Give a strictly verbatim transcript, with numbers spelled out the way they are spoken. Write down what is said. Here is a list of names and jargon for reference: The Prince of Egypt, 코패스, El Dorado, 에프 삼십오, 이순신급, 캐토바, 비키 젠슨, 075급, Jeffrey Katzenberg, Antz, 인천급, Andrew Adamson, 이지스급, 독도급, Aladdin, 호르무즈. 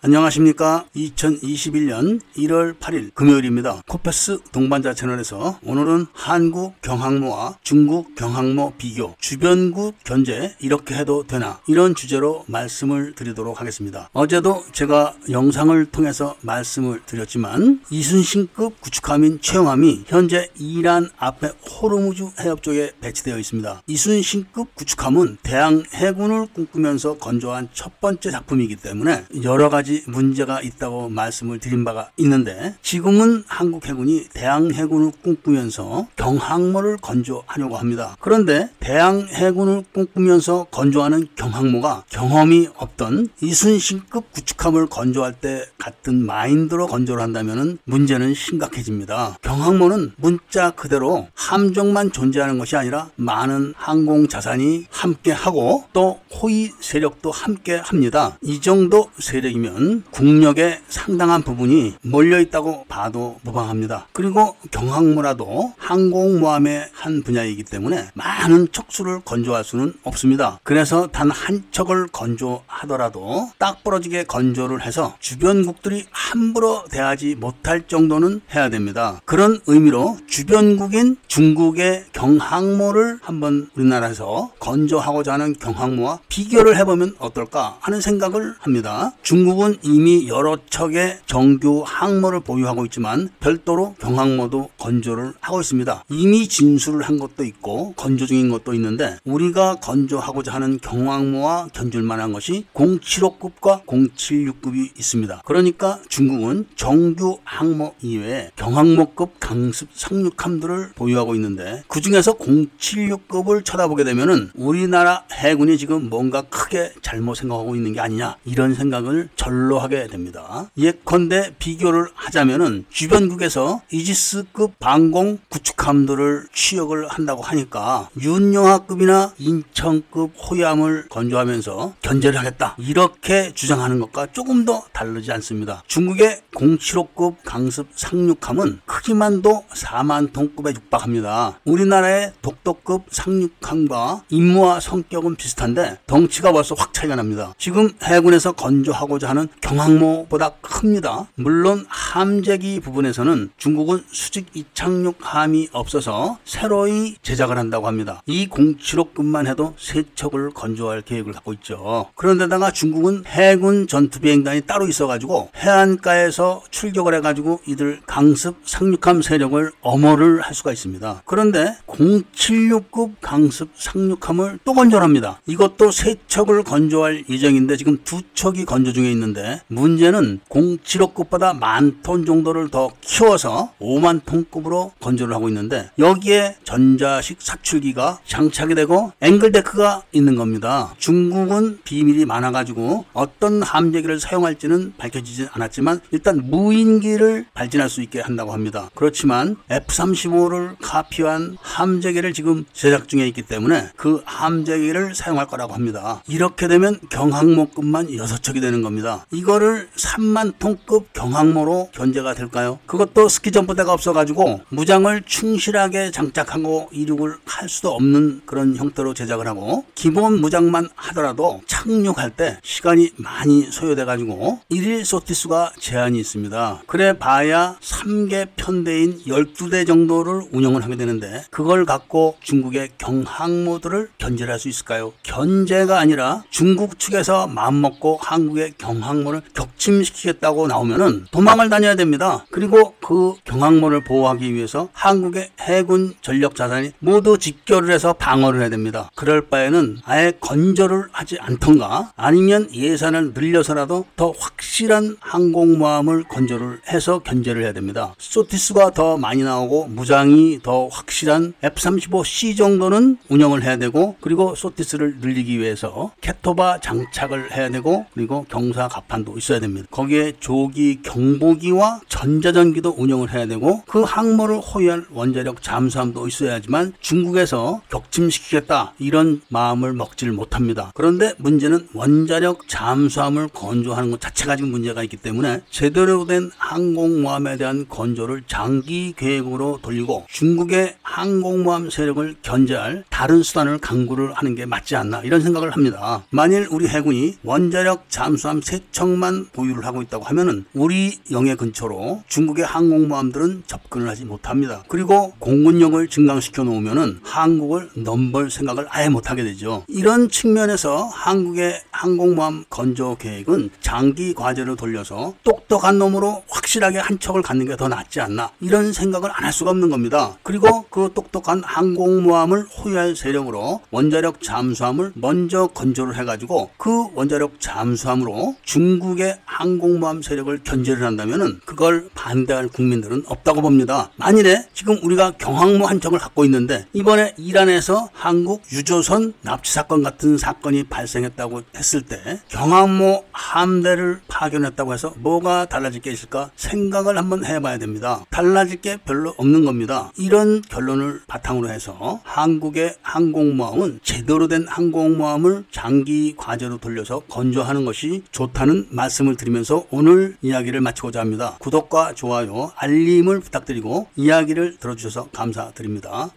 안녕하십니까. 이천이십일년 일월 팔일 금요일입니다. 코패스 동반자 채널에서 오늘은 한국 경항로와 중국 경항로 비교, 주변국 견제 이렇게 해도 되나, 이런 주제로 말씀을 드리도록 하겠습니다. 어제도 제가 영상을 통해서 말씀을 드렸지만 이순신급 구축함인 최영함이 현재 이란 앞에 호르무즈 해협 쪽에 배치되어 있습니다. 이순신급 구축함은 대항 해군을 꿈꾸면서 건조한 첫 번째 작품이기 때문에 여러 가지 문제가 있다고 말씀을 드린 바가 있는데, 지금은 한국 해군이 대항 해군을 꿈꾸면서 경항로를 건조하려고 합니다. 그런데 대항 해군을 꿈꾸면서 건조하는 경항로가 경험이 없던 이순신급 구축함을 건조할 때 같은 마인드로 건조를 한다면 문제는 심각해집니다. 경항로는 문자 그대로 함정만 존재하는 것이 아니라 많은 항공 자산이 함께하고 또 호위 세력도 함께합니다. 이 정도 세력이면 국력의 상당한 부분이 몰려있다고 봐도 무방합니다. 그리고 경항로라도 항공모함의 한 분야이기 때문에 많은 척수를 건조할 수는 없습니다. 그래서 단 한 척을 건조하더라도 딱 부러지게 건조를 해서 주변국들이 함부로 대하지 못할 정도는 해야 됩니다. 그런 의미로 주변국인 중국의 경항로를 한번 우리나라에서 건조하고자 하는 경항로와 비교를 해보면 어떨까 하는 생각을 합니다. 중국은 이미 여러 척의 정규 항모를 보유하고 있지만 별도로 경항로도 건조를 하고 있습니다. 이미 진수를 한 것도 있고 건조 중인 것도 있는데, 우리가 건조하고자 하는 경항로와 견줄 만한 것이 공칠오급과 공칠육급이 있습니다. 그러니까 중국은 정규 항모 이외에 경항로급 강습 상륙함들을 보유하고 있는데, 그 중에서 공칠육급을 쳐다보게 되면은 우리나라 해군이 지금 뭔가 크게 잘못 생각하고 있는 게 아니냐, 이런 생각을 절로 하게 됩니다. 예컨대 비교를 하자면은 주변국에서 이지스급 방공 구축함들을 취역을 한다고 하니까 윤영하급이나 인천급 호위함을 건조하면서 견제를 하겠다, 이렇게 주장하는 것과 조금 더 다르지 않습니다. 중국의 공칠오급 강습 상륙함은 크기만도 사만 톤급에 육박합니다. 우리나라의 독도급 상륙함과 임무와 성격은 비슷한데 덩치가 벌써 확 차이가 납니다. 지금 해군에서 건조하고자 하는 경항로보다 큽니다. 물론 함재기 부분에서는 중국은 수직 이착륙함이 없어서 새로이 제작을 한다고 합니다. 이 공칠오급만 해도 세 척을 건조할 계획을 갖고 있죠. 그런데다가 중국은 해군 전투비행단이 따로 있어가지고 해안가에서 출격을 해가지고 이들 강습 상륙함 세력을 엄호를 할 수가 있습니다. 그런데 공칠육급 강습 상륙함을 또 건조합니다. 이것도 세 척을 건조할 예정인데 지금 두 척이 건조 중에 있는데, 문제는 공칠오급보다 만 톤 정도를 더 키워서 오만 톤급으로 건조를 하고 있는데, 여기에 전자식 사출기가 장착이 되고 앵글데크가 있는 겁니다. 중국은 비밀이 많아가지고 어떤 함재기를 사용할지는 밝혀지진 않았지만 일단 무인기를 발진할 수 있게 한다고 합니다. 그렇지만 에프 삼십오를 카피한 함재기를 지금 제작 중에 있기 때문에 그 함재기를 사용할 거라고 합니다. 이렇게 되면 경항로급만 여섯 척이 되는 겁니다. 이거를 삼만 톤급 경항로로 견제가 될까요? 그것도 스키점프대가 없어가지고 무장을 충실하게 장착하고 이륙을 할 수도 없는 그런 형태로 제작을 하고, 기본 무장만 하더라도 착륙할 때 시간이 많이 소요돼가지고 일일 소티수가 제한이 있습니다. 그래 봐야 세 개 편대인 열두 대 정도를 운영을 하게 되는데, 그걸 갖고 중국의 경항로들을 견제를 할 수 있을까요? 견제가 아니라 중국 측에서 마음먹고 한국의 경항 경항로를 격침시키겠다고 나오면은 도망을 다녀야 됩니다. 그리고 그 경항로를 보호하기 위해서 한국의 해군 전력 자산이 모두 집결을 해서 방어를 해야 됩니다. 그럴 바에는 아예 건조를 하지 않던가, 아니면 예산을 늘려서라도 더 확실한 항공모함을 건조를 해서 견제를 해야 됩니다. 소티스가 더 많이 나오고 무장이 더 확실한 에프 삼십오 씨 정도는 운영을 해야 되고, 그리고 소티스를 늘리기 위해서 캐토바 장착을 해야 되고, 그리고 경사 갑 판도 있어야 됩니다. 거기에 조기 경보기와 전자전기도 운영을 해야 되고, 그 항모를 호위할 원자력 잠수함도 있어야지만 중국에서 격침시키겠다, 이런 마음을 먹질 못합니다. 그런데 문제는 원자력 잠수함을 건조하는 것 자체가 지금 문제가 있기 때문에 제대로 제대로 된 항공모함에 대한 건조를 장기 계획으로 돌리고 중국의 항공모함 세력을 견제할 다른 수단을 강구를 하는 게 맞지 않나 이런 생각을 합니다. 만일 우리 해군이 원자력 잠수함 세 척만 보유를 하고 있다고 하면은 우리 영해 근처로 중국의 항공모함들은 접근을 하지 못합니다. 그리고 공군력을 증강시켜 놓으면은 한국을 넘볼 생각을 아예 못하게 되죠. 이런 측면에서 한국의 항공모함 건조 계획은 장기 과제를 돌려서 똑똑한 놈으로 확실하게 한 척을 갖는 게 더 낫지 않나 이런 생각을 안 할 수가 없는 겁니다. 그리고 그 똑똑한 항공모함을 호위할 세력으로 원자력 잠수함을 먼저 건조를 해가지고 그 원자력 잠수함으로 중국의 항공모함 세력을 견제를 한다면은 그걸 반대할 국민들은 없다고 봅니다. 만일에 지금 우리가 경항모 한 척을 갖고 있는데 이번에 이란에서 한국 유조선 납치 사건 같은 사건이 발생했다고 했을 때 경항모 함대를 파견했다고 해서 뭐가 달라질 게 있을까 생각을 한번 해봐야 됩니다. 달라질 게 별로 없는 겁니다. 이런 결론을 바탕으로 해서 한국의 항공모함은 제대로 된 항공모함을 장기 과제로 돌려서 건조하는 것이 좋다는 말씀을 드리면서 오늘 이야기를 마치고자 합니다. 구독과 좋아요, 알림을 부탁드리고 이야기를 들어주셔서 감사드립니다.